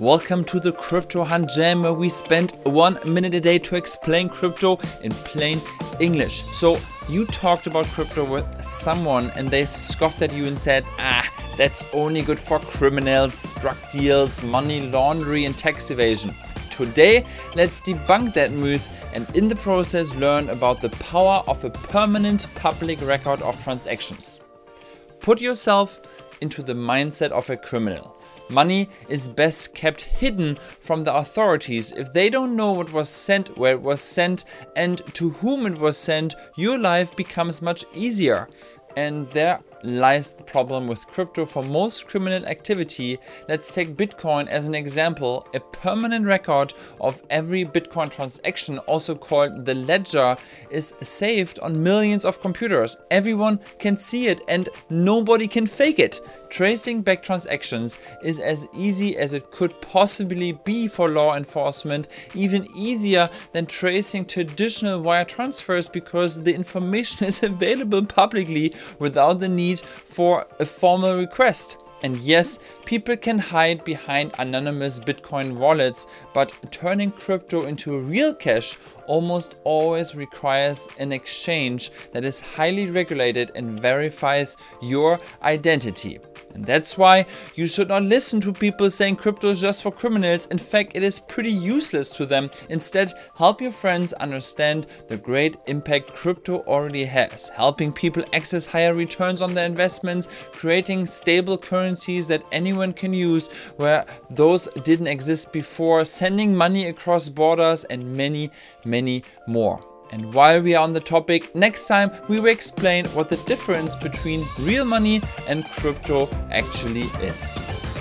Welcome to the Crypto Hunt Jam, where we spend 1 minute a day to explain crypto in plain English. So you talked about crypto with someone and they scoffed at you and said, that's only good for criminals, drug deals, money laundering and tax evasion. Today, let's debunk that myth and in the process learn about the power of a permanent public record of transactions. Put yourself into the mindset of a criminal. Money is best kept hidden from the authorities. If they don't know what was sent, where it was sent, and to whom it was sent, your life becomes much easier. And there lies the problem with crypto for most criminal activity. Let's take Bitcoin as an example. A permanent record of every Bitcoin transaction, also called the ledger, is saved on millions of computers. Everyone can see it and nobody can fake it. Tracing back transactions is as easy as it could possibly be for law enforcement, even easier than tracing traditional wire transfers because the information is available publicly without the need for a formal request. And yes, people can hide behind anonymous Bitcoin wallets, but turning crypto into real cash almost always requires an exchange that is highly regulated and verifies your identity. And that's why you should not listen to people saying crypto is just for criminals. In fact, it is pretty useless to them. Instead, help your friends understand the great impact crypto already has, helping people access higher returns on their investments, creating stable currencies that anyone can use where those didn't exist before, sending money across borders, and many more. And while we are on the topic, next time we will explain what the difference between real money and crypto actually is.